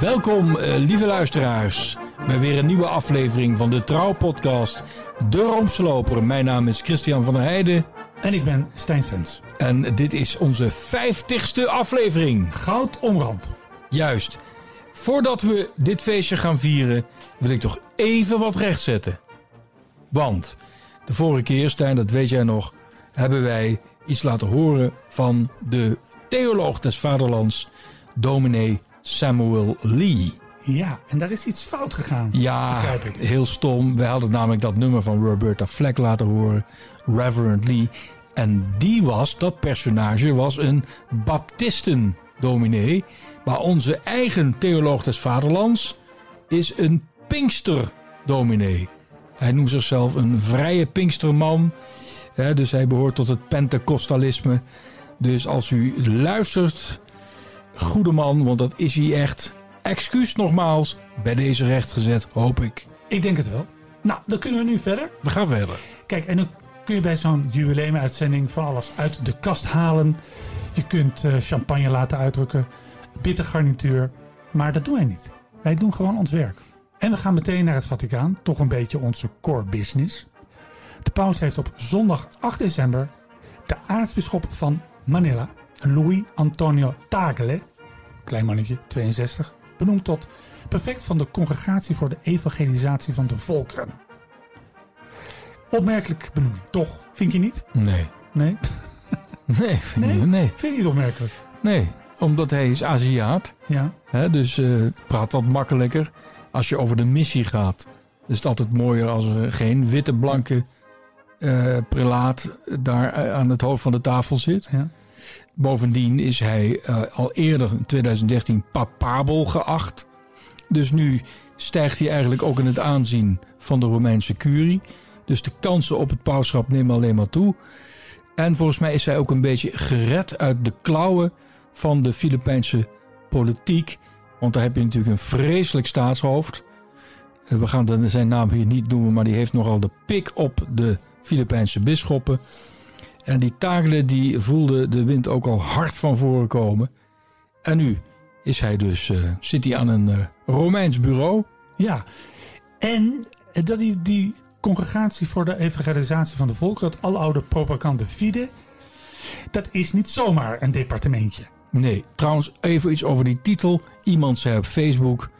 Welkom, lieve luisteraars, bij weer een nieuwe aflevering van de Trouw-podcast De Roomsloper. Mijn naam is Christian van der Heijden. En ik ben Stijn Fens. En dit is onze 50ste aflevering. Goud omrand. Juist. Voordat we dit feestje gaan vieren, wil ik toch even wat rechtzetten. Want de vorige keer, Stijn, dat weet jij nog, hebben wij iets laten horen van de theoloog des vaderlands, dominee Samuel Lee. Ja, en daar is iets fout gegaan. Ja, heel stom. We hadden namelijk dat nummer van Roberta Fleck laten horen, Reverend Lee. En dat personage was een baptistendominee. Maar onze eigen theoloog des vaderlands is een pinksterdominee. Hij noemt zichzelf een vrije pinksterman. Dus hij behoort tot het Pentecostalisme. Dus als u luistert, goede man, want dat is hij echt. Excuus nogmaals, bij deze rechtgezet, hoop ik. Ik denk het wel. Nou, dan kunnen we nu verder. We gaan verder. Kijk, en dan kun je bij zo'n jubileumuitzending van alles uit de kast halen. Je kunt champagne laten uitdrukken, bittergarnituur. Maar dat doen wij niet. Wij doen gewoon ons werk. En we gaan meteen naar het Vaticaan. Toch een beetje onze core business. De paus heeft op zondag 8 december de aartsbisschop van Manila, Luis Antonio Tagle, klein mannetje, 62, benoemd tot prefect van de Congregatie voor de Evangelisatie van de Volkeren. Opmerkelijk benoeming, toch? Vind je niet? Nee. Nee, vind je niet. Vind je niet opmerkelijk? Nee, omdat hij is Aziat. Ja. Hè, dus praat wat makkelijker als je over de missie gaat. Dus het is altijd mooier als er geen witte, blanke prelaat daar aan het hoofd van de tafel zit. Ja. Bovendien is hij al eerder in 2013 papabel geacht. Dus nu stijgt hij eigenlijk ook in het aanzien van de Romeinse curie. Dus de kansen op het pausschap nemen alleen maar toe. En volgens mij is hij ook een beetje gered uit de klauwen van de Filipijnse politiek. Want daar heb je natuurlijk een vreselijk staatshoofd. We gaan zijn naam hier niet noemen, maar die heeft nogal de pik op de Filipijnse bisschoppen. En die Tagle die voelde de wind ook al hard van voren komen. En nu is hij dus, zit hij aan een Romeins bureau. Ja, en dat die Congregatie voor de Evangelisatie van de Volkeren, dat aloude Propaganda Fide, dat is niet zomaar een departementje. Nee, trouwens even iets over die titel. Iemand zei op Facebook: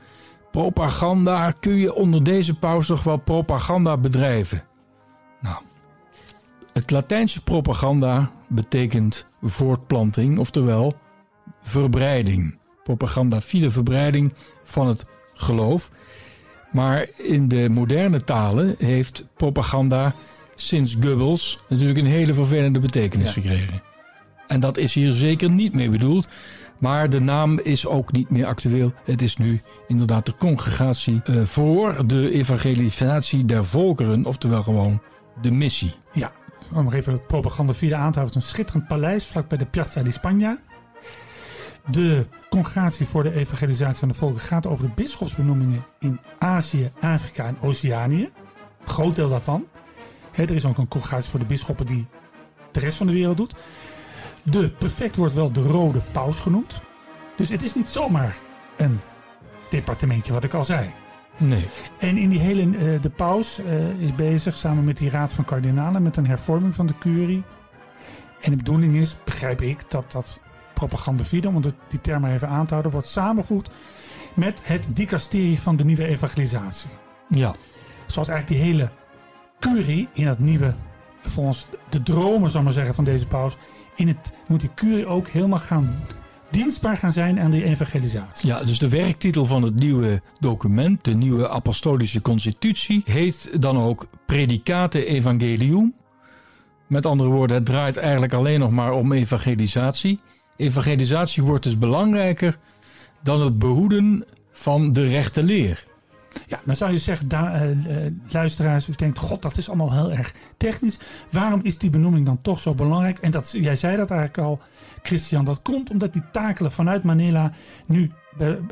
propaganda, kun je onder deze paus nog wel propaganda bedrijven? Nou, het Latijnse propaganda betekent voortplanting, oftewel verbreiding. Propaganda fide, verbreiding van het geloof. Maar in de moderne talen heeft propaganda sinds Goebbels natuurlijk een hele vervelende betekenis gekregen. En dat is hier zeker niet mee bedoeld. Maar de naam is ook niet meer actueel. Het is nu inderdaad de Congregatie voor de Evangelisatie der Volkeren. Oftewel gewoon de missie. Ja, om nog even Propaganda Fide aan te houden. Een schitterend paleis vlakbij de Piazza di Spagna. De Congregatie voor de Evangelisatie van de Volkeren gaat over de bisschopsbenoemingen in Azië, Afrika en Oceanië. Een groot deel daarvan. Er is ook een congregatie voor de bisschoppen die de rest van de wereld doet. De prefect wordt wel de rode paus genoemd. Dus het is niet zomaar een departementje, wat ik al zei. Nee. En in die hele, de paus is bezig samen met die raad van kardinalen met een hervorming van de curie. En de bedoeling is, begrijp ik, dat Propaganda Fide, om die term maar even aan te houden, wordt samengevoegd met het dicasterie van de nieuwe evangelisatie. Ja. Zoals eigenlijk die hele curie in dat nieuwe, volgens de dromen, zal ik maar zeggen, van deze paus. Moet die curie ook helemaal dienstbaar gaan zijn aan de evangelisatie. Ja, dus de werktitel van het nieuwe document, de nieuwe apostolische constitutie, heet dan ook Predicate Evangelium. Met andere woorden, het draait eigenlijk alleen nog maar om evangelisatie. Evangelisatie wordt dus belangrijker dan het behoeden van de rechte leer. Ja, dan zou je zeggen, luisteraars, u denkt, god, dat is allemaal heel erg technisch. Waarom is die benoeming dan toch zo belangrijk? En jij zei dat eigenlijk al, Christian, dat komt omdat die Tagle vanuit Manila nu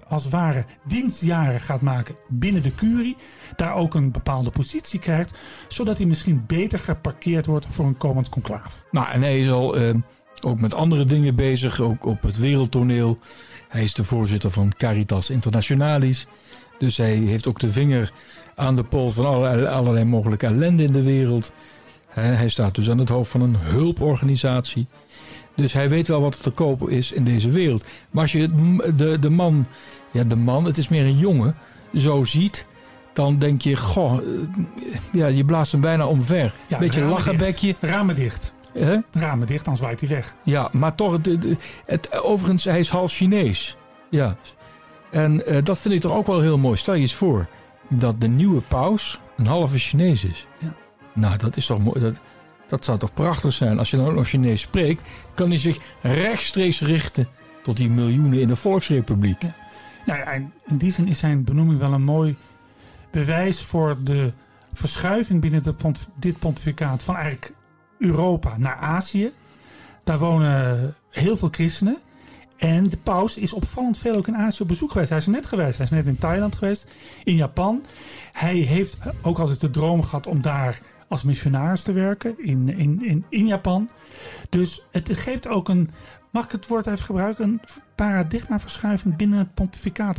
als ware dienstjaren gaat maken binnen de curie. Daar ook een bepaalde positie krijgt, zodat hij misschien beter geparkeerd wordt voor een komend conclaaf. Nou, en hij is al ook met andere dingen bezig, ook op het wereldtoneel. Hij is de voorzitter van Caritas Internationalis. Dus hij heeft ook de vinger aan de pols van allerlei mogelijke ellende in de wereld. Hij staat dus aan het hoofd van een hulporganisatie. Dus hij weet wel wat er te koop is in deze wereld. Maar als je de man, het is meer een jongen, zo ziet, dan denk je, je blaast hem bijna omver. Ja, beetje lachenbekje. Ramen dicht. Huh? Ramen dicht, dan zwaait hij weg. Ja, maar toch, overigens, hij is half Chinees. Ja. En dat vind ik toch ook wel heel mooi. Stel je eens voor dat de nieuwe paus een halve Chinees is. Ja. Nou, dat is toch mooi. Dat zou toch prachtig zijn. Als je dan ook nog Chinees spreekt, kan hij zich rechtstreeks richten tot die miljoenen in de Volksrepubliek. Ja. Nou ja, en in die zin is zijn benoeming wel een mooi bewijs voor de verschuiving binnen dit pontificaat van eigenlijk Europa naar Azië. Daar wonen heel veel christenen. En de paus is opvallend veel ook in Azië op bezoek geweest. Hij is er net geweest. Hij is net in Thailand geweest, in Japan. Hij heeft ook altijd de droom gehad om daar als missionaris te werken in Japan. Dus het geeft ook een, mag ik het woord even gebruiken, een paradigmaverschuiving binnen het pontificaat?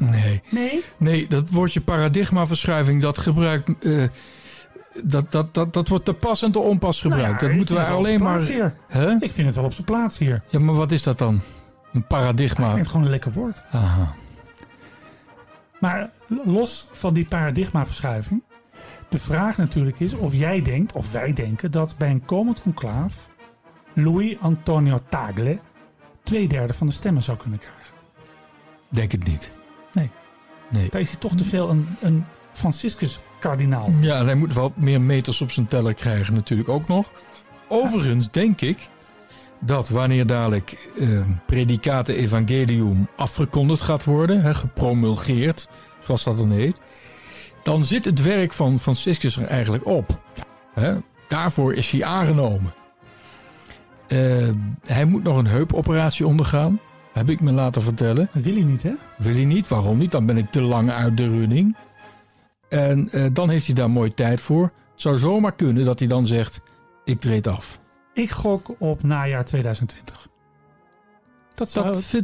Nee, dat woordje paradigmaverschuiving, dat gebruikt, dat wordt te pas en te onpas gebruikt. Nou ja, dat moeten we alleen maar. Huh? Ik vind het wel op zijn plaats hier. Ja, maar wat is dat dan? Een paradigma. Ik vind het gewoon een lekker woord. Aha. Maar los van die paradigmaverschuiving, de vraag natuurlijk is of jij denkt, of wij denken, dat bij een komend conclaaf Luis Antonio Tagle 2/3 van de stemmen zou kunnen krijgen. Denk het niet. Nee. Daar is hij toch te veel een Franciscus-kardinaal. Ja, hij moet wel meer meters op zijn teller krijgen natuurlijk ook nog. Overigens denk ik dat wanneer dadelijk Predicate Evangelium afgekondigd gaat worden, gepromulgeerd, zoals dat dan heet, dan zit het werk van Franciscus er eigenlijk op. Ja. Daarvoor is hij aangenomen. Hij moet nog een heupoperatie ondergaan. Heb ik me laten vertellen. Dat wil hij niet, hè? Wil hij niet, waarom niet? Dan ben ik te lang uit de running. En dan heeft hij daar mooi tijd voor. Het zou zomaar kunnen dat hij dan zegt, ik treed af. Ik gok op najaar 2020.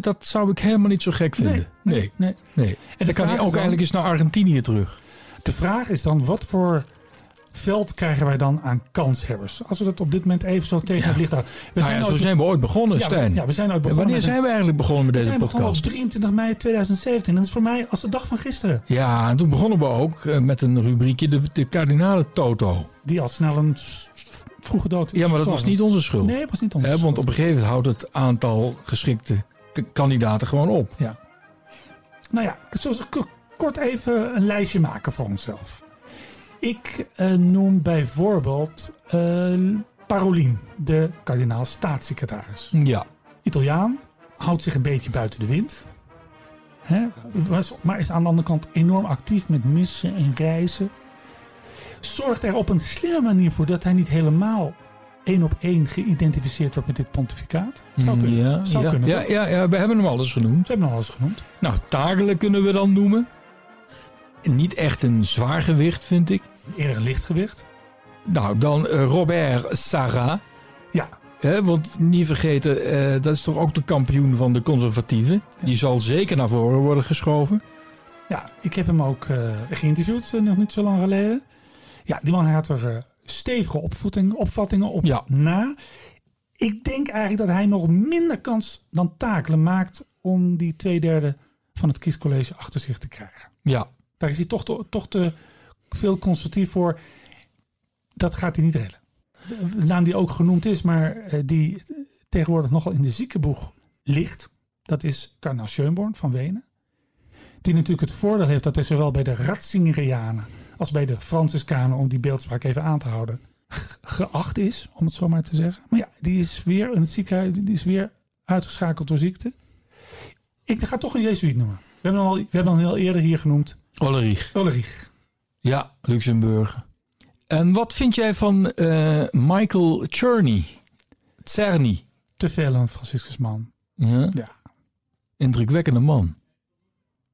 Dat zou ik helemaal niet zo gek vinden. Nee. En dan kan hij ook eindelijk eens naar Argentinië terug. De vraag is dan, wat voor veld krijgen wij dan aan kanshebbers? Als we dat op dit moment even zo tegen het licht houden. Zijn we ooit begonnen, Stijn. Wanneer zijn we eigenlijk begonnen met deze podcast? We zijn begonnen op 23 mei 2017. Dat is voor mij als de dag van gisteren. Ja, en toen begonnen we ook met een rubriekje, de kardinalen Toto. Die al snel een vroege dood is. Ja, maar dat was niet onze schuld. Nee, dat was niet onze schuld. Want op een gegeven moment houdt het aantal geschikte kandidaten gewoon op. Ja. Nou ja, zoals ik kort even een lijstje maken voor onszelf. Ik noem bijvoorbeeld Parolin, de kardinaal staatssecretaris. Ja. Italiaan, houdt zich een beetje buiten de wind. Maar is aan de andere kant enorm actief met missen en reizen. Zorgt er op een slimme manier voor dat hij niet helemaal 1 op 1 geïdentificeerd wordt met dit pontificaat. Zou kunnen. Ja, we hebben hem alles genoemd. Nou, Tagle kunnen we dan noemen. Niet echt een zwaar gewicht, vind ik. Eerder een licht gewicht. Nou, dan Robert Sarah. Ja. Want niet vergeten, dat is toch ook de kampioen van de conservatieven. Ja. Die zal zeker naar voren worden geschoven. Ja, ik heb hem ook geïnterviewd, nog niet zo lang geleden. Ja, die man had er stevige opvattingen op na. Ik denk eigenlijk dat hij nog minder kans dan Tagle maakt om die 2/3 van het kiescollege achter zich te krijgen. Ja. Daar is hij toch te veel conservatief voor. Dat gaat hij niet redden. De naam die ook genoemd is, maar die tegenwoordig nogal in de ziekenboeg ligt. Dat is kardinaal Schönborn van Wenen. Die natuurlijk het voordeel heeft dat hij zowel bij de Ratzingerianen als bij de Franciscanen, om die beeldspraak even aan te houden, geacht is, om het zo maar te zeggen. Maar ja, die is weer in het ziekenhuis, die is weer uitgeschakeld door ziekte. Ik ga toch een jezuïet noemen. We hebben hem al eerder hier genoemd. Ollerich. Ja, Luxemburg. En wat vind jij van Michael Czerny? Te veel een Franciscusman. Ja. Indrukwekkende man.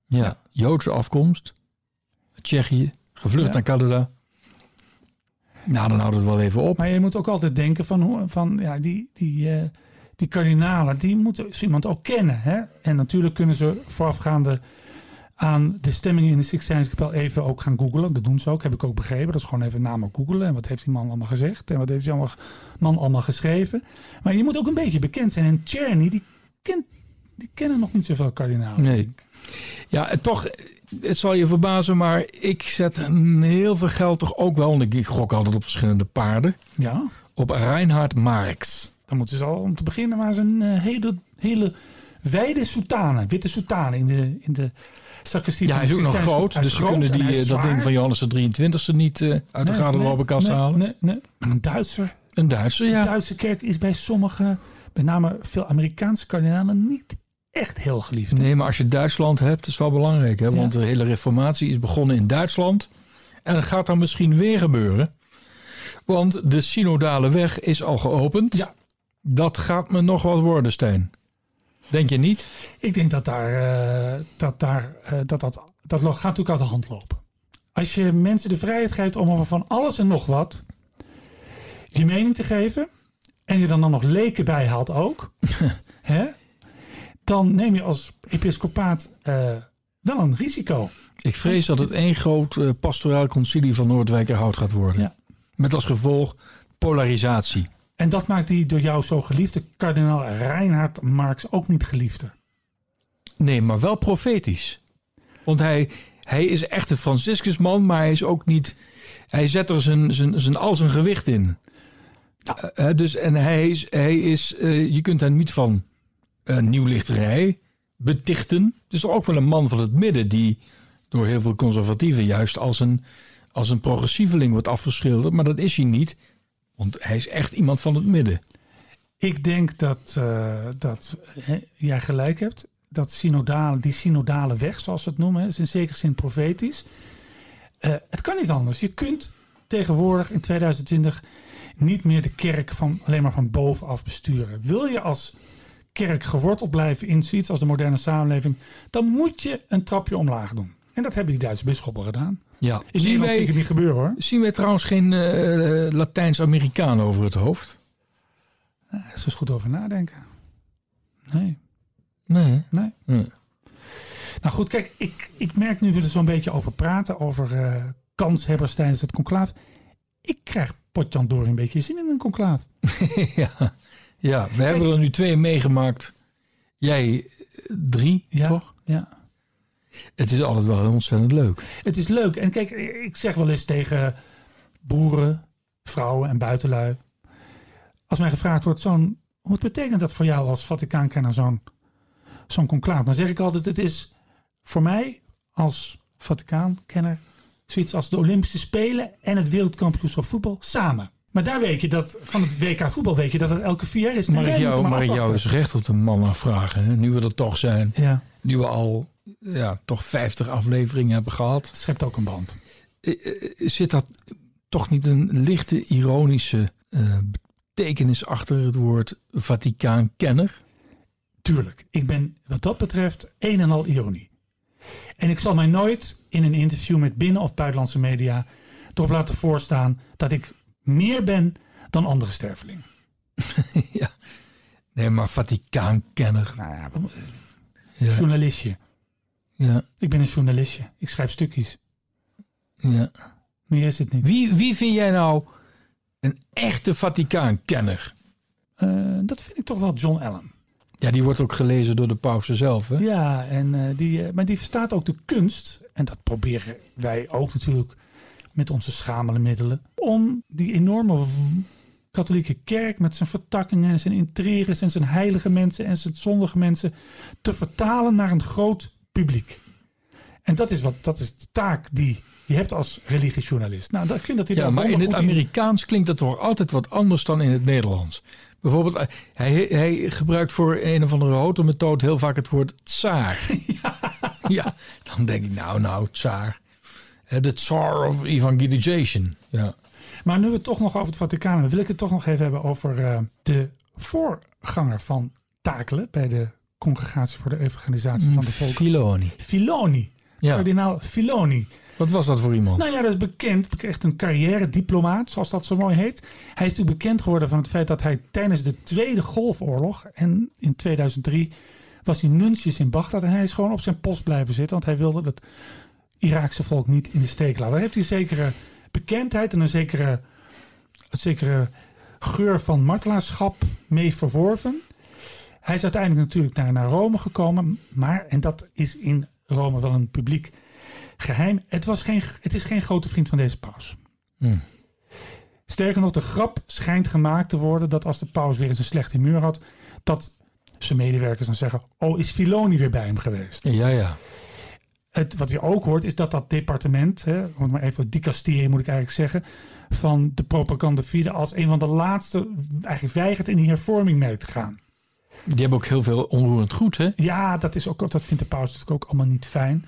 Ja, Joodse afkomst. Tsjechië, gevlucht naar Canada. Nou, dan houdt het wel even op. Maar je moet ook altijd denken van die die kardinalen, die moeten iemand ook kennen. Hè? En natuurlijk kunnen ze voorafgaande aan de stemming in de Sixtijnse kapel even ook gaan googlen. Dat doen ze ook, heb ik ook begrepen. Dat is gewoon even namen googlen. En wat heeft die man allemaal gezegd? En wat heeft die man allemaal geschreven? Maar je moet ook een beetje bekend zijn. En Czerny, die kennen nog niet zoveel kardinalen. Nee. Ja, en toch... Het zal je verbazen, maar ik zet heel veel geld toch ook wel... want ik gok altijd op verschillende paarden. Ja. Op Reinhard Marx. Dan moeten ze al om te beginnen... maar zijn hele wijde soutane, witte soutane in de sacristie. Ja, hij is ook nog groot. Dus ze kunnen die dat ding van Johannes de 23e niet uit de garderobenkast halen. Nee. Maar een Duitser. Een Duitser, ja. De Duitse kerk is bij sommige, met name veel Amerikaanse kardinalen... niet echt heel geliefd. Hè? Nee, maar als je Duitsland hebt, dat is wel belangrijk. Hè? Want de hele reformatie is begonnen in Duitsland. En dat gaat dan misschien weer gebeuren. Want de synodale weg is al geopend. Ja. Dat gaat me nog wat worden, Stijn. Denk je niet? Ik denk dat gaat natuurlijk uit de hand lopen. Als je mensen de vrijheid geeft om over van alles en nog wat je mening te geven. En je dan nog leken bij haalt ook. Hè? Dan neem je als episcopaat wel een risico. Ik vrees dat het één groot pastoraal concilie van Noordwijkerhout gaat worden. Ja. Met als gevolg polarisatie. En dat maakt die door jou zo geliefde kardinaal Reinhard Marx ook niet geliefder. Nee, maar wel profetisch. Want hij is echt een Franciscusman, maar hij is ook niet... Hij zet er al zijn gewicht in. Ja. En hij is je kunt daar niet van... nieuwlichterij betichten. Dus ook wel een man van het midden... die door heel veel conservatieven... juist als een progressieveling wordt afgeschilderd. Maar dat is hij niet. Want hij is echt iemand van het midden. Ik denk dat jij gelijk hebt. Dat die synodale weg, zoals ze het noemen... Hè, is in zekere zin profetisch. Het kan niet anders. Je kunt tegenwoordig in 2020... niet meer de kerk alleen maar van bovenaf besturen. Wil je als... kerk geworteld blijven in zoiets als de moderne samenleving... dan moet je een trapje omlaag doen. En dat hebben die Duitse bisschoppen gedaan. Ja. In Nederland zie ik het niet gebeuren, hoor. Zien wij trouwens geen Latijns-Amerikaan over het hoofd? Nou, daar is dus goed over nadenken. Nee. Nou goed, kijk, ik merk nu we er zo'n beetje over praten... over kanshebbers tijdens het conclaaf. Ik krijg potjandoor een beetje zin in een conclaaf. Ja. Ja, we hebben er nu 2 meegemaakt. Jij 3, ja, toch? Ja. Het is altijd wel ontzettend leuk. Het is leuk. En kijk, ik zeg wel eens tegen boeren, vrouwen en buitenlui. Als mij gevraagd wordt, wat betekent dat voor jou als Vaticaankenner zo'n conclaaf? Dan zeg ik altijd, het is voor mij als Vaticaankenner zoiets als de Olympische Spelen en het Wereldkampioenschap voetbal samen. Maar daar weet je dat, van het WK voetbal weet je dat het elke 4 jaar is. Mag ik jou eens recht op de man afvragen, hè? Nu we er toch zijn. Ja. Nu we al toch 50 afleveringen hebben gehad. Het schept ook een band. Zit dat toch niet een lichte ironische betekenis achter het woord Vaticaankenner? Tuurlijk. Ik ben wat dat betreft een en al ironie. En ik zal mij nooit in een interview met binnen- of buitenlandse media erop laten voorstaan dat ik... meer ben dan andere stervelingen. Ja. Nee, maar Vaticaankenner. Nou ja, journalistje. Ja. Ik ben een journalistje. Ik schrijf stukjes. Ja. Meer is het niet. Wie vind jij nou een echte Vaticaankenner? Dat vind ik toch wel John Allen. Ja, die wordt ook gelezen door de pausen zelf, hè? Ja, en maar die verstaat ook de kunst. En dat proberen wij ook natuurlijk... met onze schamele middelen, om die enorme katholieke kerk... met zijn vertakkingen en zijn intriges... en zijn heilige mensen en zijn zondige mensen... te vertalen naar een groot publiek. En dat is de taak die je hebt als religiejournalist. Nou, dat vind ik dat hij... Ja, maar in het Amerikaans klinkt dat toch altijd wat anders dan in het Nederlands. Bijvoorbeeld, hij gebruikt voor een of andere houten methode... heel vaak het woord tsaar. Ja, dan denk ik, nou, tsaar... De Tsar of Evangelization. Ja. Maar nu we het toch nog over het Vaticaan hebben... wil ik het toch nog even hebben over de voorganger van Tagle... bij de Congregatie voor de Evangelisatie van de Volkeren. Filoni. Ja. Kardinaal Filoni. Wat was dat voor iemand? Nou ja, dat is bekend. Echt een carrière-diplomaat, zoals dat zo mooi heet. Hij is natuurlijk bekend geworden van het feit dat hij tijdens de Tweede Golfoorlog... en in 2003 was hij nuntius in Bagdad... en hij is gewoon op zijn post blijven zitten... want hij wilde het Iraakse volk niet in de steek laten. Daar heeft hij een zekere bekendheid en een zekere geur van martelaarschap mee verworven. Hij is uiteindelijk natuurlijk naar Rome gekomen... maar, en dat is in Rome wel een publiek... geheim. Het is geen grote vriend van deze paus. Mm. Sterker nog, de grap schijnt gemaakt te worden... dat als de paus weer eens een slechte humeur had... dat zijn medewerkers dan zeggen... oh, is Filoni weer bij hem geweest? Ja, ja. Wat je ook hoort is dat dat departement... want maar even het dicasterie moet ik eigenlijk zeggen... van de Propaganda Fide... als een van de laatste eigenlijk weigert in die hervorming mee te gaan. Die hebben ook heel veel onroerend goed, hè? Ja, dat vindt de paus natuurlijk ook allemaal niet fijn.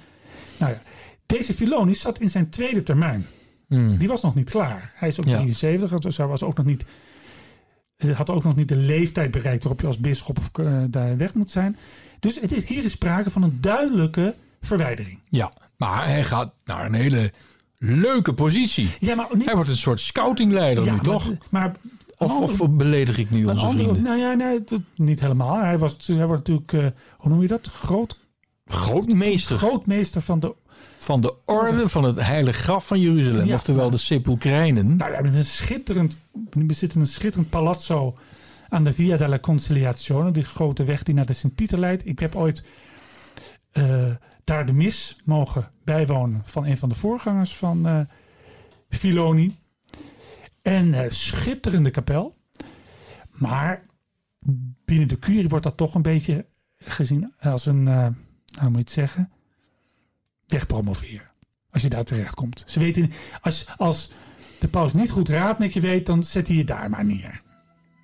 Nou ja. Deze Filoni zat in zijn tweede termijn. Mm. Die was nog niet klaar. Hij is ook 73, dus hij had ook nog niet de leeftijd bereikt... waarop je als bisschop of daar weg moet zijn. Dus hier is sprake van een duidelijke verwijdering. Ja, maar hij gaat naar een hele leuke positie. Ja, maar hij wordt een soort scoutingleider nu, toch? Of beledig ik nu onze vrienden? Nou ja, nee, niet helemaal. Hij wordt natuurlijk, hoe noem je dat? Grootmeester. Grootmeester van de... van de orde van het heilige graf van Jeruzalem. Ja, oftewel de sepulkrijnen. Nou, we zitten in een schitterend palazzo aan de Via della Conciliazione. Die grote weg die naar de Sint-Pieter leidt. Ik heb ooit daar de mis mogen bijwonen van een van de voorgangers van Filoni. En schitterende kapel. Maar binnen de curie wordt dat toch een beetje gezien als een, hoe moet je het zeggen... wegpromoveren. Als je daar terecht komt. Ze weten, als de paus niet goed raadt met je weet, dan zet hij je daar maar neer.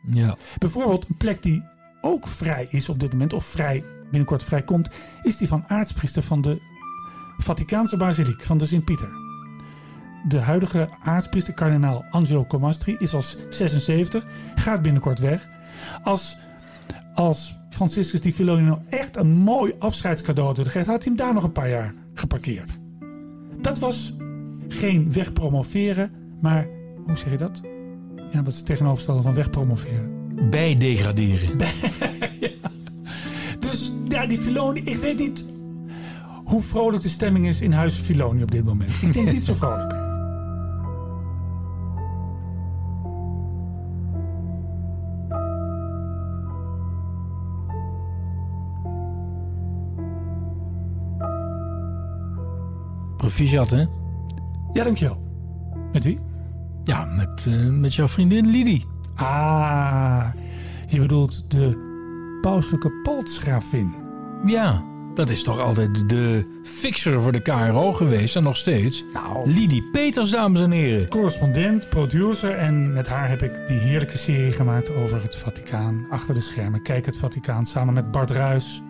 Ja. Bijvoorbeeld een plek die ook vrij is op dit moment, of binnenkort vrij komt, is die van aartspriester van de Vaticaanse basiliek, van de Sint-Pieter. De huidige aartspriester, kardinaal Angelo Comastri, is als 76, gaat binnenkort weg. Als Franciscus di Filoni nou echt een mooi afscheidscadeau had willen geven, had hij hem daar nog een paar jaar geparkeerd. Dat was geen wegpromoveren, maar hoe zeg je dat? Ja, wat is het tegenovergestelde van wegpromoveren? Bijdegraderen. Ja. Dus ja, die Filoni, ik weet niet hoe vrolijk de stemming is in huis Filoni op dit moment. Ik denk niet zo vrolijk. Proficiat, hè? Ja, dankjewel. Met wie? Ja, met jouw vriendin Lidy. Ah, je bedoelt de pauselijke paltsgravin. Ja, dat is toch altijd de fixer voor de KRO geweest en nog steeds. Nou, Lidy Peters, dames en heren. Correspondent, producer en met haar heb ik die heerlijke serie gemaakt over het Vaticaan. Achter de schermen, Kijk het Vaticaan, samen met Bart Ruijs,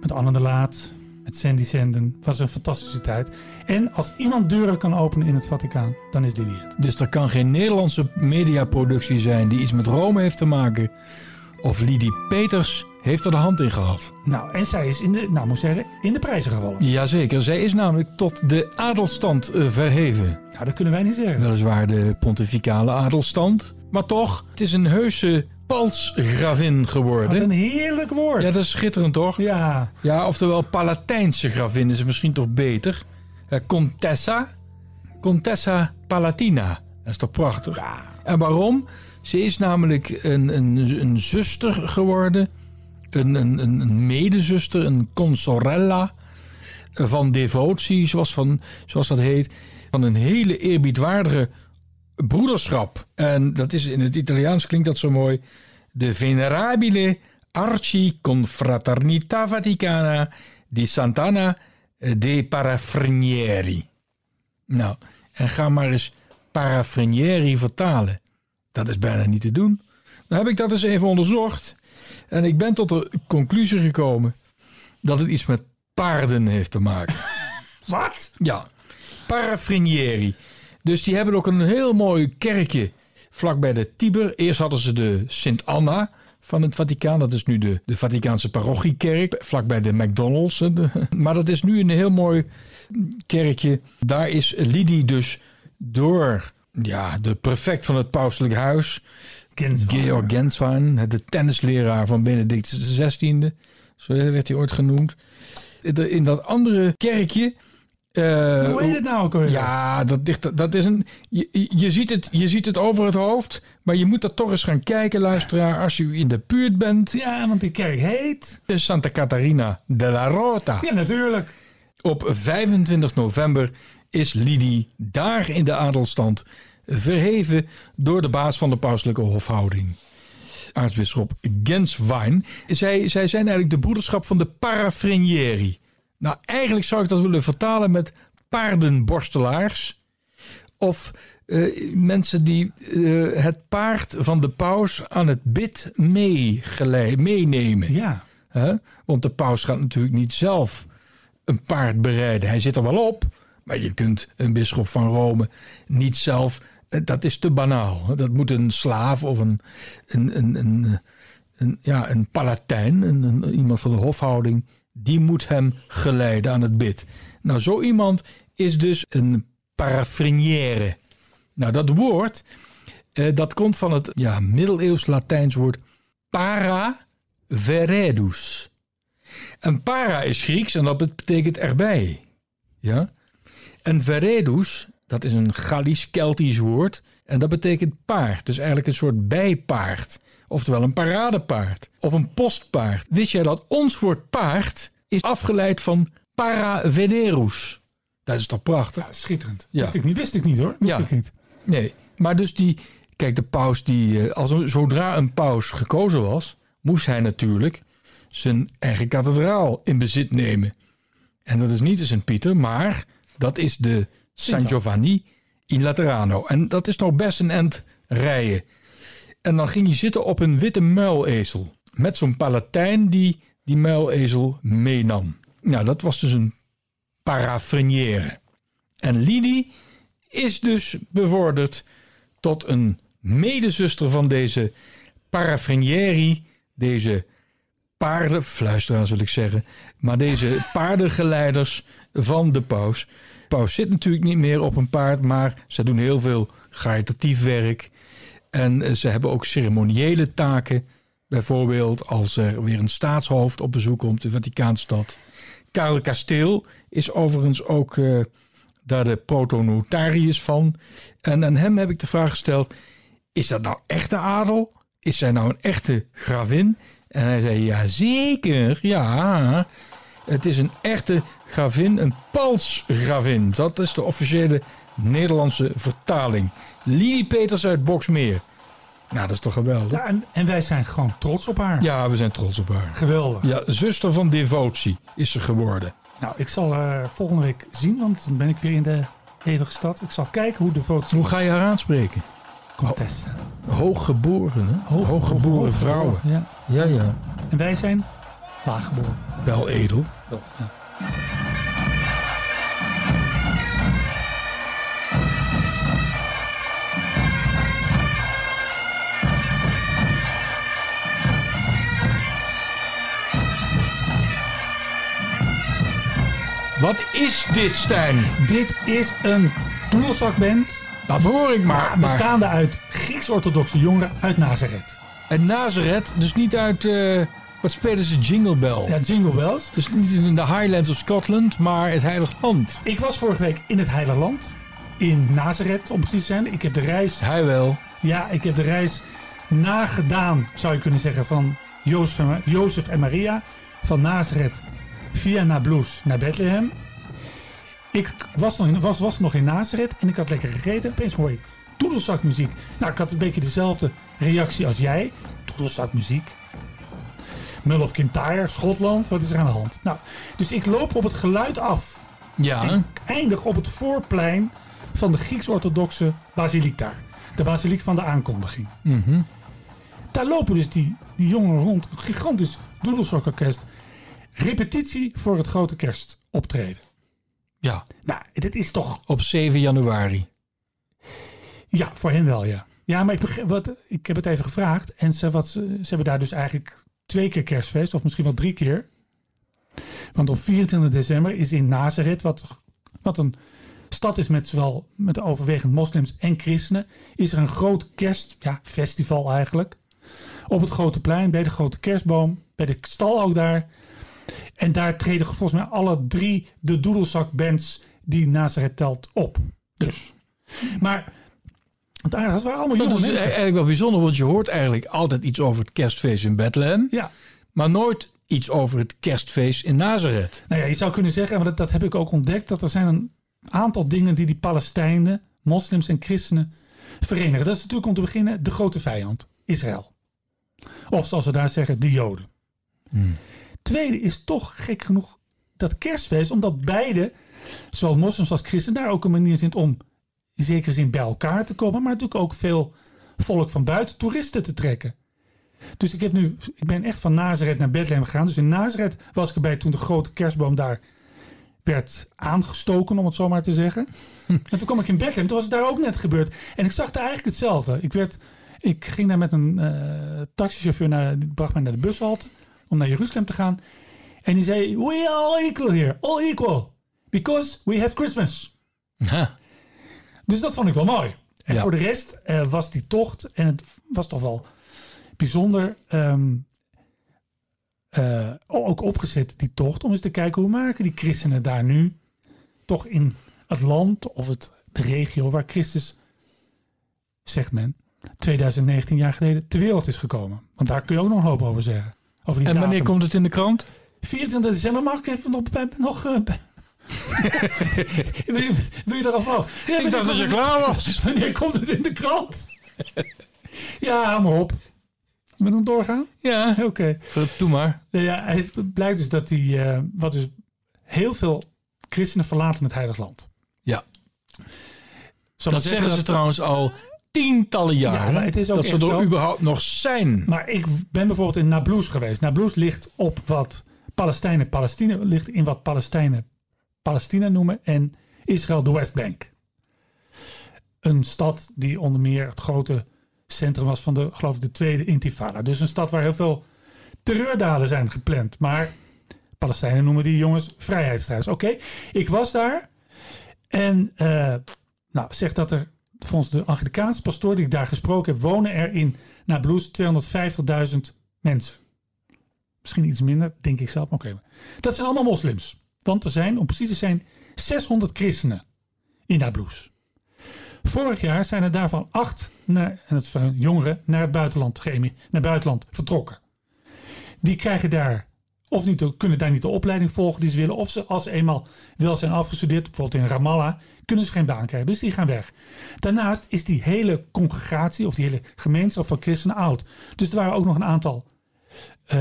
met Anne de Laat... met Sandy Senden. Het was een fantastische tijd. En als iemand deuren kan openen in het Vaticaan, dan is Lidy het. Dus er kan geen Nederlandse mediaproductie zijn die iets met Rome heeft te maken. Of Lidy Peters heeft er de hand in gehad. Nou, en zij is in de prijzen gevallen. Jazeker, zij is namelijk tot de adelstand verheven. Nou, dat kunnen wij niet zeggen. Weliswaar de pontificale adelstand. Maar toch, het is een heuse... paltsgravin geworden. Wat een heerlijk woord. Ja, dat is schitterend, toch? Ja. Ja, oftewel Palatijnse gravin is het misschien toch beter. Contessa Palatina. Dat is toch prachtig? Ja. En waarom? Ze is namelijk een zuster geworden. Een medezuster, een consorella van devotie, zoals dat heet. Van een hele eerbiedwaardige broederschap. En dat is in het Italiaans klinkt dat zo mooi. De venerabile arciconfraternita vaticana di Sant'Anna dei parafrenieri. Nou, en ga maar eens parafrenieri vertalen. Dat is bijna niet te doen. Nou heb ik dat eens even onderzocht. En ik ben tot de conclusie gekomen dat het iets met paarden heeft te maken. Wat? Ja, parafrenieri. Dus die hebben ook een heel mooi kerkje vlakbij de Tiber. Eerst hadden ze de Sint-Anna van het Vaticaan. Dat is nu de Vaticaanse parochiekerk, vlakbij de McDonald's. Maar dat is nu een heel mooi kerkje. Daar is Lidy dus door de prefect van het pauselijk huis, Georg Gänswein, de tennisleraar van Benedictus XVI, zo werd hij ooit genoemd. In dat andere kerkje... Hoe heet het nou ook alweer? Ja, dat is een... Je ziet het over het hoofd, maar je moet dat toch eens gaan kijken, luisteraar, als je in de buurt bent. Ja, want die kerk heet... De Santa Caterina della Rota. Ja, natuurlijk. Op 25 november is Lidy daar in de adelstand verheven door de baas van de pauselijke hofhouding, aartsbisschop Gänswein. Zij zijn eigenlijk de broederschap van de parafrenieri. Nou, eigenlijk zou ik dat willen vertalen met paardenborstelaars. Of mensen die het paard van de paus aan het bid meenemen. Ja. Huh? Want de paus gaat natuurlijk niet zelf een paard bereiden. Hij zit er wel op, maar je kunt een bisschop van Rome niet zelf... Dat is te banaal. Dat moet een slaaf of een palatijn, iemand van de hofhouding, die moet hem geleiden aan het bid. Nou, zo iemand is dus een parafreniere. Nou, dat woord, dat komt van het middeleeuws Latijns woord para veredus. En para is Grieks en dat betekent erbij. Ja? En veredus... Dat is een Gallisch-Keltisch woord. En dat betekent paard. Dus eigenlijk een soort bijpaard. Oftewel een paradepaard. Of een postpaard. Wist jij dat ons woord paard is afgeleid van paravederus? Dat is toch prachtig? Ja, schitterend. Ja. Wist ik niet hoor. Wist ik niet. Nee. Maar dus de paus die... Zodra een paus gekozen was, moest hij natuurlijk zijn eigen kathedraal in bezit nemen. En dat is niet de Sint Pieter, maar dat is de San Giovanni in Laterano. En dat is nou best een end rijden. En dan ging je zitten op een witte muilezel. Met zo'n palatijn die die muilezel meenam. Nou, dat was dus een parafreniere. En Lidy is dus bevorderd tot een medezuster van deze parafrenieri. Deze paardenfluisteraars wil ik zeggen. Maar deze paardengeleiders van de paus... Paus zit natuurlijk niet meer op een paard, maar ze doen heel veel caritatief werk. En ze hebben ook ceremoniële taken. Bijvoorbeeld als er weer een staatshoofd op bezoek komt in de Vaticaanstad. Karel Kasteel is overigens ook daar de protonotarius van. En aan hem heb ik de vraag gesteld, is dat nou echte adel? Is zij nou een echte gravin? En hij zei, jazeker, ja... Het is een echte gravin, een palsgravin. Dat is de officiële Nederlandse vertaling. Lidy Peters uit Boksmeer. Nou, dat is toch geweldig. Ja, en wij zijn gewoon trots op haar. Ja, we zijn trots op haar. Geweldig. Ja, zuster van devotie is ze geworden. Nou, ik zal haar volgende week zien, want dan ben ik weer in de eeuwige stad. Ik zal kijken hoe devotie... Hoe ga je haar aanspreken? Comtesse. Hooggeboren, hè? Hooggeboren vrouwen. Ja. Ja. En wij zijn... Laaggeboren. Wel edel. Ja. Wat is dit, Stijn? Dit is een poelzakband. Dat hoor ik maar. Bestaande uit Grieks-orthodoxe jongeren uit Nazareth. En Nazareth, dus niet uit... Wat spelen ze? Jingle Bell. Ja, Jingle Bells. Dus niet in de Highlands of Scotland, maar het Heilig Land. Ik was vorige week in het Heilig Land. In Nazareth, om precies te zijn. Ik heb de reis... Hij wel. Ja, ik heb de reis nagedaan, zou je kunnen zeggen, van Jozef en Maria. Van Nazareth via Nablus naar Bethlehem. Ik was nog in Nazareth en ik had lekker gegeten. Opeens hoor ik toedelzakmuziek. Nou, ik had een beetje dezelfde reactie als jij. Toedelzakmuziek. Mull of Kintyre, Schotland, wat is er aan de hand? Nou, dus ik loop op het geluid af. Ja. En eindig op het voorplein van de Grieks-orthodoxe basiliek daar. De basiliek van de aankondiging. Mm-hmm. Daar lopen dus die jongeren rond. Een gigantisch doedelzakorkest. Repetitie voor het grote kerstoptreden. Ja. Nou, dit is toch... Op 7 januari. Ja, voor hen wel, ja. Ja, maar ik heb het even gevraagd. En ze hebben daar dus eigenlijk... 2 keer kerstfeest, of misschien wel 3 keer. Want op 24 december is in Nazareth, wat wat een stad is met zowel met overwegend moslims en christenen, is er een groot kerstfestival eigenlijk. Op het Grote Plein, bij de Grote Kerstboom, bij de stal ook daar. En daar treden volgens mij alle drie de doedelzakbands die Nazareth telt op. Dus. Maar het aardige was, waren allemaal jonge mensen. Dat is eigenlijk wel bijzonder, want je hoort eigenlijk altijd iets over het kerstfeest in Bethlehem. Ja. Maar nooit iets over het kerstfeest in Nazareth. Nou ja, je zou kunnen zeggen, maar dat heb ik ook ontdekt, dat er zijn een aantal dingen die Palestijnen, moslims en christenen verenigen. Dat is natuurlijk om te beginnen de grote vijand, Israël. Of zoals ze daar zeggen, de Joden. Hmm. Tweede is toch gek genoeg dat kerstfeest, omdat beide, zowel moslims als christenen, daar ook een manier zijn om in zekere zin bij elkaar te komen, maar natuurlijk ook veel volk van buiten, toeristen te trekken. Dus ik ben echt van Nazareth naar Bethlehem gegaan. Dus in Nazareth was ik erbij toen de grote kerstboom daar werd aangestoken, om het zo maar te zeggen. En toen kwam ik in Bethlehem, toen was het daar ook net gebeurd. En ik zag daar eigenlijk hetzelfde. Ik ging daar met een taxichauffeur, die bracht mij naar de bushalte om naar Jeruzalem te gaan. En die zei, we are all equal here, all equal, because we have Christmas. Ja. Dus dat vond ik wel mooi. En voor de rest was die tocht, en het was toch wel bijzonder ook opgezet, die tocht, om eens te kijken hoe maken die christenen daar nu toch in het land of de regio waar Christus, zegt men, 2019 jaar geleden ter wereld is gekomen. Want daar kun je ook nog een hoop over zeggen. Over die en wanneer komt het in de krant? 24 december, mag ik even wil je eraf af? Ja, ik dacht dat je klaar was. Wanneer komt het in de krant? Ja, hou maar op. Met hem doorgaan? Ja, oké. Doe maar. Ja, het blijkt dus dat wat dus heel veel christenen verlaten het Heilig Land. Ja. Dat zeggen ze trouwens al tientallen jaren. Ja, maar het is ook dat ze er überhaupt nog zijn. Maar ik ben bijvoorbeeld in Nablus geweest. Nablus ligt op wat Palestijnen Palestina noemen en Israël de Westbank. Een stad die onder meer het grote centrum was van de tweede Intifada. Dus een stad waar heel veel terreurdaden zijn gepland. Maar Palestijnen noemen die jongens vrijheidsstrijders. Oké, ik was daar. En zegt dat er volgens de Anglicaanse pastoor die ik daar gesproken heb, wonen er in Nablus 250.000 mensen. Misschien iets minder, denk ik zelf. Maar oké. Dat zijn allemaal moslims. Want er zijn, om precies te zijn, 600 christenen in Nablus. Vorig jaar zijn er daarvan 8 jongeren naar het buitenland vertrokken. Die krijgen daar of niet, kunnen daar niet de opleiding volgen die ze willen, of ze als ze eenmaal wel zijn afgestudeerd, bijvoorbeeld in Ramallah, kunnen ze geen baan krijgen. Dus die gaan weg. Daarnaast is die hele congregatie of die hele gemeenschap van christenen oud. Dus er waren ook nog een aantal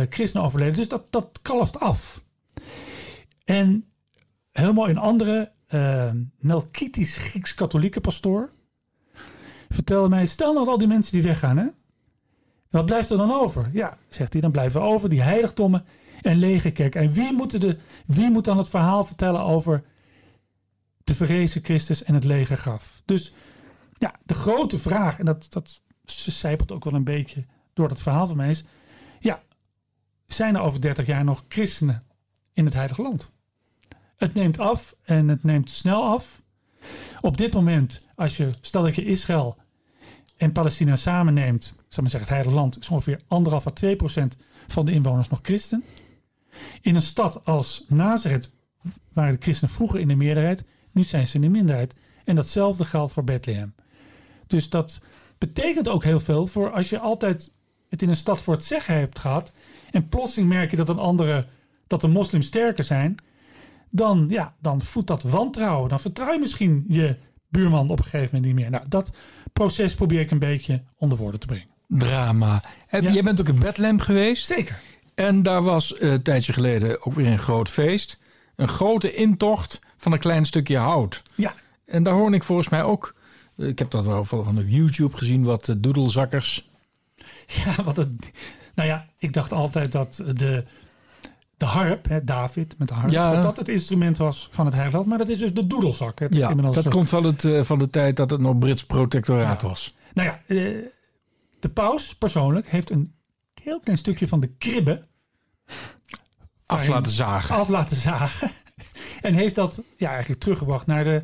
christenen overleden. Dus dat kalft af. En helemaal een andere Melkitisch Grieks-Katholieke pastoor vertelde mij, stel dat al die mensen die weggaan, hè, wat blijft er dan over? Ja, zegt hij, dan blijven we over die heiligdommen en lege kerk. En wie moet dan het verhaal vertellen over de verrezen Christus en het lege graf? Dus ja, de grote vraag, en dat zijpelt ook wel een beetje door dat verhaal van mij, is, ja, zijn er over 30 jaar nog christenen in het Heilige Land? Het neemt af en het neemt snel af. Op dit moment, stel dat je Israël en Palestina samen neemt, zal men zeggen, het Heilige Land is ongeveer 1,5 à 2% van de inwoners nog christen. In een stad als Nazareth waren de christenen vroeger in de meerderheid, nu zijn ze in de minderheid. En datzelfde geldt voor Bethlehem. Dus dat betekent ook heel veel voor als je altijd het in een stad voor het zeggen hebt gehad en plotseling merk je dat de moslims sterker zijn, dan voedt dat wantrouwen. Dan vertrouw je misschien je buurman op een gegeven moment niet meer. Nou, dat proces probeer ik een beetje onder woorden te brengen. Drama. Jij bent ook in Bethlehem geweest? Zeker. En daar was een tijdje geleden ook weer een groot feest. Een grote intocht van een klein stukje hout. Ja. En daar hoor ik volgens mij ook, ik heb dat wel van op YouTube gezien, wat doedelzakkers. Ja, ik dacht altijd dat de harp, David met de harp, dat het instrument was van het Heilige Land. Maar dat is dus de doedelzak. Dat komt van de tijd dat het nog Brits protectoraat was. Nou ja, de paus persoonlijk heeft een heel klein stukje van de kribbe af laten zagen. En heeft dat ja, eigenlijk teruggebracht naar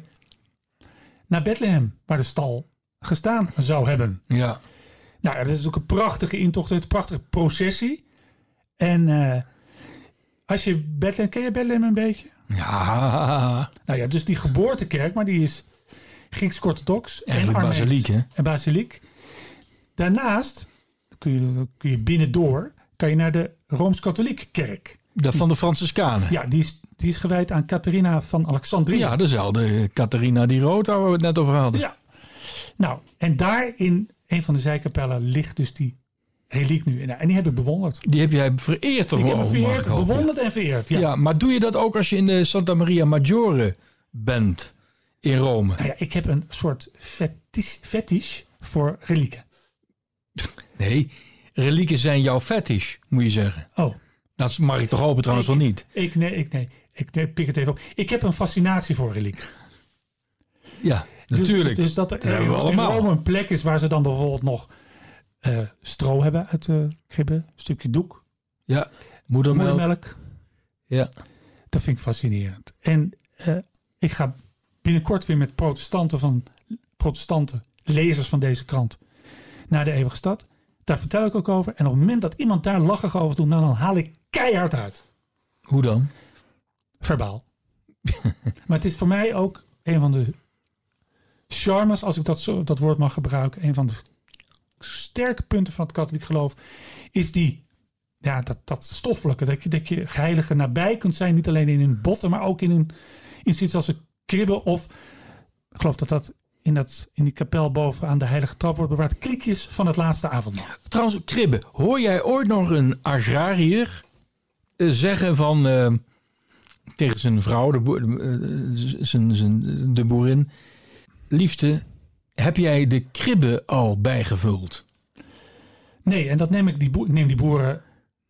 Bethlehem, waar de stal gestaan zou hebben. Ja. Nou, dat is natuurlijk een prachtige intocht, een prachtige processie. En als je Bethlehem... Ken je Bethlehem een beetje? Ja. Nou ja, dus die geboortekerk, maar die is Grieks-orthodox en basiliek, hè? En basiliek. Daarnaast kun je binnendoor kan je naar de Rooms-Katholieke kerk. Van de Franciscanen. Ja, die is gewijd aan Catharina van Alexandrië. Ja, dezelfde Caterina die Rota waar we het net over hadden. Ja. Nou, en daar in een van de zijkapellen ligt dus die reliek nu. En die heb ik bewonderd. Die heb jij vereerd toch? Ik heb vereerd, bewonderd en vereerd. Ja. Ja, maar doe je dat ook als je in de Santa Maria Maggiore bent in Rome? Nou ja, ik heb een soort fetish voor relieken. Nee, relieken zijn jouw fetish, moet je zeggen. Oh. Dat mag ik toch hopen trouwens wel niet? Nee, pik het even op. Ik heb een fascinatie voor relieken. Ja, natuurlijk. Dus dat er in Rome een plek is waar ze dan bijvoorbeeld nog stro hebben uit de kribben. Een stukje doek. Ja, moedermelk. Ja. Dat vind ik fascinerend. En ik ga binnenkort weer met protestanten, lezers van deze krant, naar de Eeuwige Stad. Daar vertel ik ook over. En op het moment dat iemand daar lachig over doet, dan haal ik keihard uit. Hoe dan? Verbaal. Maar het is voor mij ook een van de charmes, als ik dat woord mag gebruiken, een van de sterke punten van het katholiek geloof, is die, ja, dat stoffelijke. Dat je heiligen nabij kunt zijn, niet alleen in hun botten, maar ook in zoiets als een kribben of, ik geloof dat in die kapel boven aan de Heilige Trap wordt bewaard, kliekjes van het laatste avondmaal. Trouwens, kribben. Hoor jij ooit nog een agrariër zeggen van tegen zijn vrouw, de boerin, liefste, heb jij de kribben al bijgevuld? Nee, en dat neem die boeren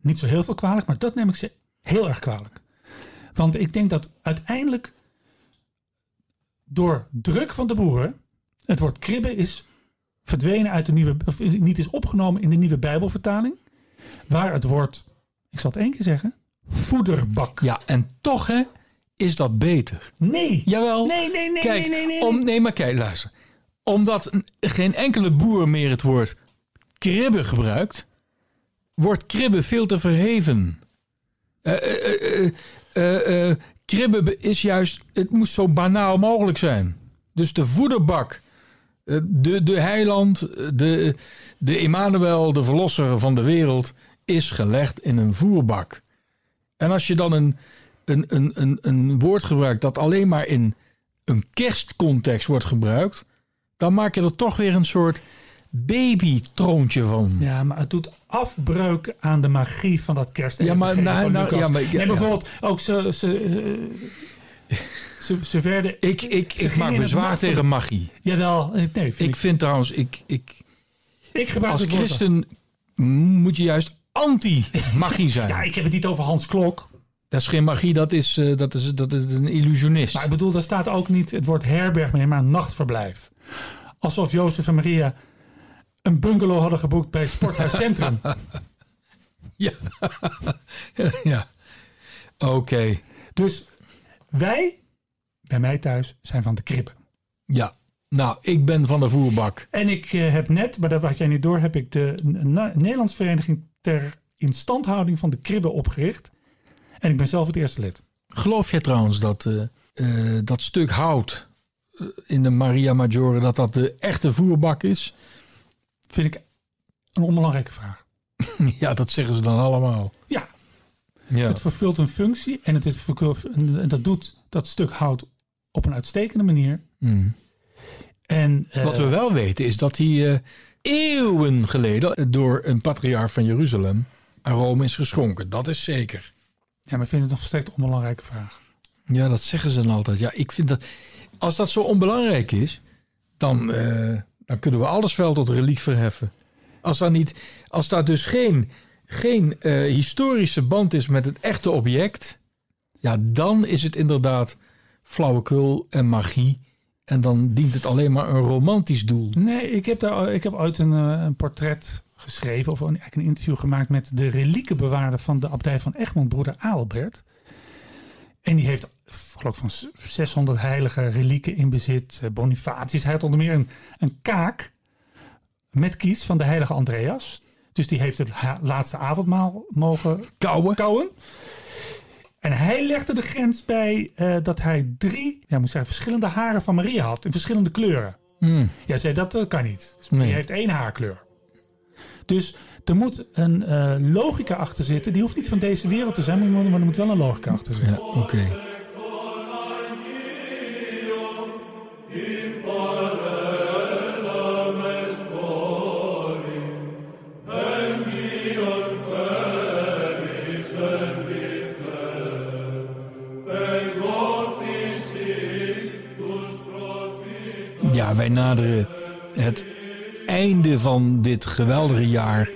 niet zo heel veel kwalijk, maar dat neem ik ze heel erg kwalijk. Want ik denk dat uiteindelijk door druk van de boeren het woord kribben is verdwenen uit de nieuwe, of niet is opgenomen in de nieuwe Bijbelvertaling, waar het woord, ik zal het één keer zeggen, voederbak. Ja, en toch hè, is dat beter? Nee. Jawel. Nee. Kijk, nee. Maar kijk, luister. Omdat geen enkele boer meer het woord kribben gebruikt, wordt kribben veel te verheven. Kribben is juist, het moest zo banaal mogelijk zijn. Dus de voederbak, de heiland, de Emmanuel, de verlosser van de wereld, is gelegd in een voerbak. En als je dan een woord gebruikt dat alleen maar in een kerstcontext wordt gebruikt, dan maak je er toch weer een soort babytroontje van. Ja, maar het doet afbreuk aan de magie van dat kerst. Ja, maar bijvoorbeeld ook ze werden... Ik maak bezwaar tegen magie. Jawel. Nee, ik vind trouwens... Ik als christen moet je juist anti-magie zijn. Ja, ik heb het niet over Hans Klok. Dat is geen magie, dat is een illusionist. Maar ik bedoel, daar staat ook niet het woord herberg meer, maar nachtverblijf. Alsof Jozef en Maria een bungalow hadden geboekt bij Sporthuis Centrum. Ja. Oké. Dus wij, bij mij thuis, zijn van de kribben. Ja. Nou, ik ben van de voerbak. En ik heb net, maar dat had jij niet door, heb ik de Nederlands Vereniging ter Instandhouding van de Kribben opgericht. En ik ben zelf het eerste lid. Geloof jij trouwens dat dat stuk hout in de Maria Maggiore, dat de echte voerbak is? Vind ik een onbelangrijke vraag. Ja, dat zeggen ze dan allemaal. Ja. Het vervult een functie en dat doet dat stuk hout op een uitstekende manier. Mm. En, wat we wel weten is dat hij eeuwen geleden door een patriarch van Jeruzalem aan Rome is geschonken. Dat is zeker. Ja, maar ik vind het nog steeds een onbelangrijke vraag. Ja, dat zeggen ze dan altijd. Ja, ik vind dat als dat zo onbelangrijk is, dan kunnen we alles wel tot reliek verheffen. Als daar dus geen historische band is met het echte object, ja, dan is het inderdaad flauwekul en magie. En dan dient het alleen maar een romantisch doel. Nee, ik heb ooit een portret geschreven of een interview gemaakt met de reliekenbewaarder van de abdij van Egmond, broeder Adelbert. En die heeft geloof van 600 heilige relieken in bezit. Bonifatius, hij had onder meer een kaak met kies van de heilige Andreas. Dus die heeft het laatste avondmaal mogen kauwen. En hij legde de grens bij dat hij verschillende haren van Maria had. In verschillende kleuren. Mm. Ja, zei dat kan niet. Dus Maria heeft één haarkleur. Dus er moet een logica achter zitten. Die hoeft niet van deze wereld te zijn, maar er moet wel een logica achter zitten. Ja, oké. Ja, wij naderen het einde van dit geweldige jaar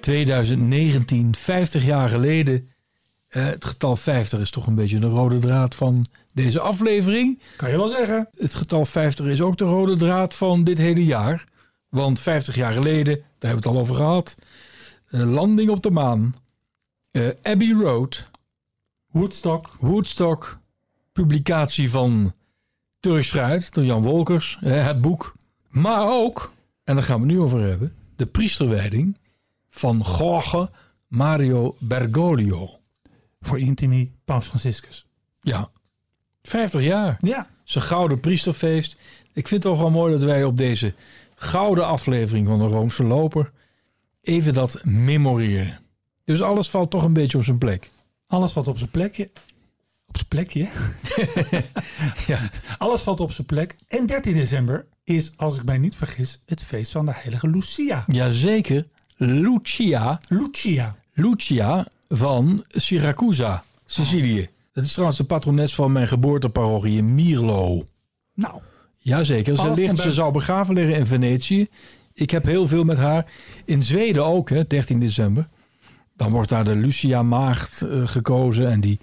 2019, 50 jaar geleden. Het getal 50 is toch een beetje de rode draad van deze aflevering. Kan je wel zeggen. Het getal 50 is ook de rode draad van dit hele jaar. Want 50 jaar geleden, daar hebben we het al over gehad. Landing op de maan. Abbey Road. Woodstock. Publicatie van Turks Fruit door Jan Wolkers. Het boek. Maar ook, en daar gaan we het nu over hebben, de priesterwijding van Jorge Mario Bergoglio. Voor intimi Paus Franciscus. Ja, 50 jaar. Ja. Zijn gouden priesterfeest. Ik vind het ook wel mooi dat wij op deze gouden aflevering van de Roomse Loper even dat memoreren. Dus alles valt toch een beetje op zijn plek. Alles valt op zijn plekje. Op zijn plekje? Ja. Alles valt op zijn plek. En 13 december is, als ik mij niet vergis, het feest van de heilige Lucia. Jazeker. Lucia van Siracusa, Sicilië. Oh. Dat is trouwens de patrones van mijn geboorteparochie in Mierlo. Nou. Jazeker. Ze zou begraven liggen in Venetië. Ik heb heel veel met haar. In Zweden ook, hè, 13 december. Dan wordt daar de Lucia maagd gekozen. En die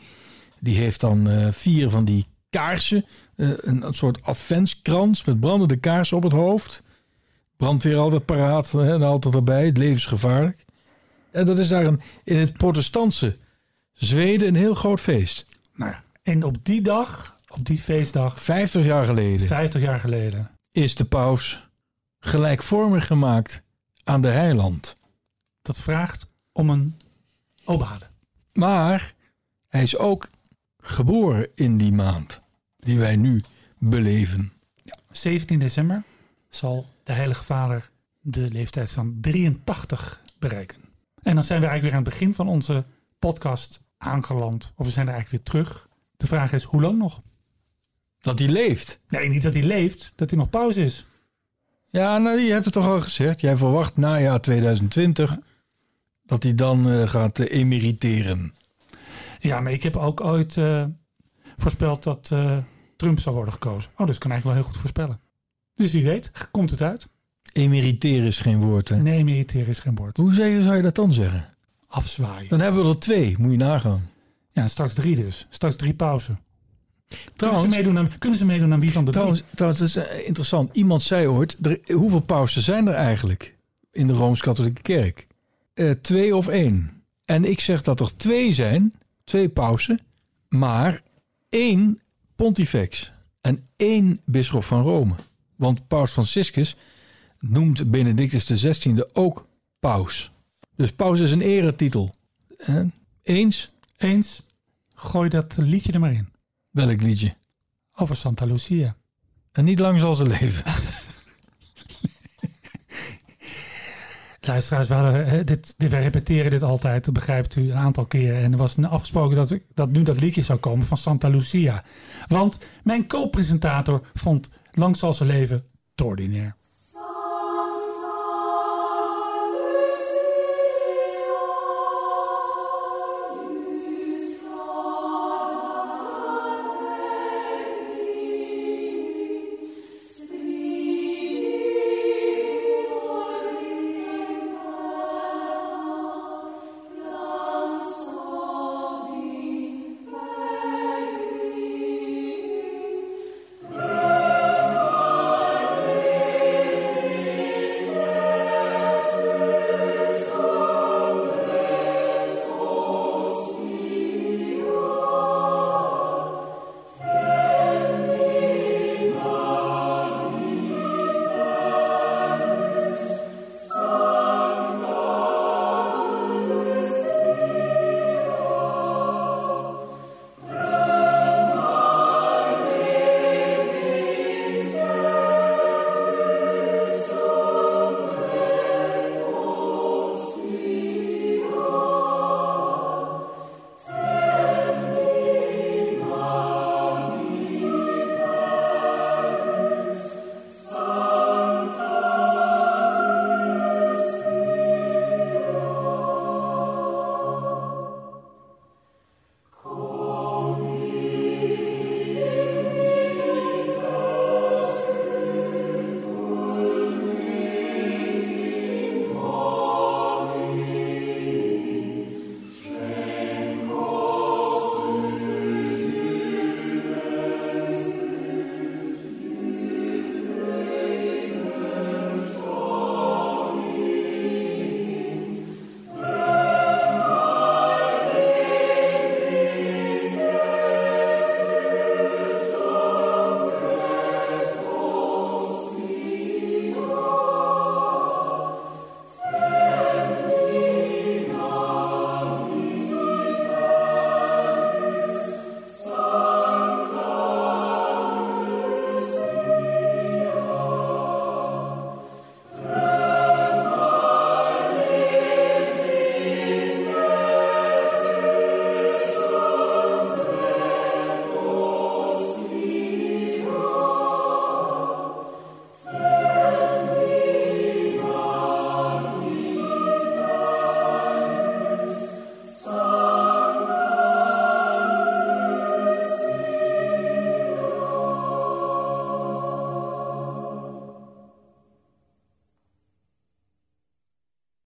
heeft dan 4 van die kaarsen. Een soort adventskrans met brandende kaarsen op het hoofd. Brandweer altijd paraat, altijd erbij. Het leven is gevaarlijk. En dat is daar in het protestantse Zweden een heel groot feest. Nou ja, en op die dag, op die feestdag... 50 jaar geleden... is de paus gelijkvormig gemaakt aan de heiland. Dat vraagt om een obade. Maar hij is ook geboren in die maand die wij nu beleven. Ja, 17 december zal de Heilige Vader de leeftijd van 83 bereiken. En dan zijn we eigenlijk weer aan het begin van onze podcast aangeland. Of we zijn er eigenlijk weer terug. De vraag is, hoe lang nog? Dat hij leeft? Nee, niet dat hij leeft. Dat hij nog paus is. Ja, nou, je hebt het toch al gezegd. Jij verwacht najaar 2020 dat hij dan gaat emeriteren. Ja, maar ik heb ook ooit voorspeld dat Trump zou worden gekozen. Oh, dus kan eigenlijk wel heel goed voorspellen. Dus wie weet, komt het uit? Emeriteren is geen woord, hè? Nee, emeriteren is geen woord. Hoe zou je dat dan zeggen? Afzwaaien. Dan hebben we er 2, moet je nagaan. Ja, en straks 3 dus. Straks 3 pauzen. Kunnen ze meedoen aan wie van de 3? Trouwens, dat is interessant. Iemand zei ooit, hoeveel pauzen zijn er eigenlijk in de Rooms-Katholieke Kerk? 2 of 1? En ik zeg dat er 2 zijn, 2 pauzen, maar 1 pontifex en 1 bisschop van Rome. Want Paus Franciscus noemt Benedictus XVI ook paus. Dus paus is een eretitel. Eens. Gooi dat liedje er maar in. Welk liedje? Over Santa Lucia. En niet lang zal ze leven. Luisteraars, wij repeteren dit altijd, dat begrijpt u, een aantal keren. En er was afgesproken dat nu dat liedje zou komen van Santa Lucia. Want mijn co-presentator vond Lang zal ze leven, te ordinair.